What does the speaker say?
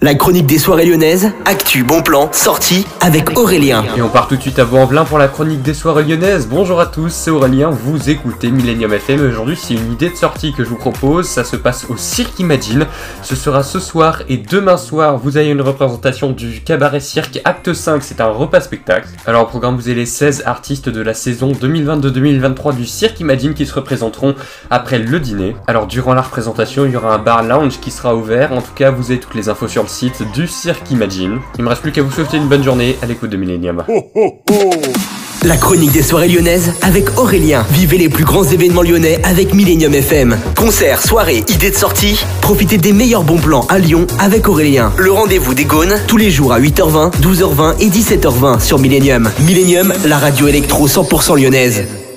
La chronique des soirées lyonnaises, actu, bon plan, sortie avec Aurélien. Et on part tout de suite à Vaux-en-Velin pour la chronique des soirées lyonnaises. Bonjour à tous, c'est Aurélien, vous écoutez Millennium FM. Aujourd'hui, c'est une idée de sortie que je vous propose, ça se passe au Cirque Imagine. Ce sera ce soir et demain soir, vous avez une représentation du Cabaret Cirque Acte 5, c'est un repas-spectacle. Alors au programme, vous avez les 16 artistes de la saison 2022-2023 du Cirque Imagine qui se représenteront après le dîner. Alors durant la représentation, il y aura un bar lounge qui sera ouvert. En tout cas, vous avez toutes les infos sur le site du Cirque Imagine. Il me reste plus qu'à vous souhaiter une bonne journée à l'écoute de Millennium. Oh, oh, oh. La chronique des soirées lyonnaises avec Aurélien. Vivez les plus grands événements lyonnais avec Millennium FM. Concerts, soirées, idées de sortie. Profitez des meilleurs bons plans à Lyon avec Aurélien. Le rendez-vous des Gaunes tous les jours à 8h20, 12h20 et 17h20 sur Millennium. Millennium, la radio électro 100% lyonnaise.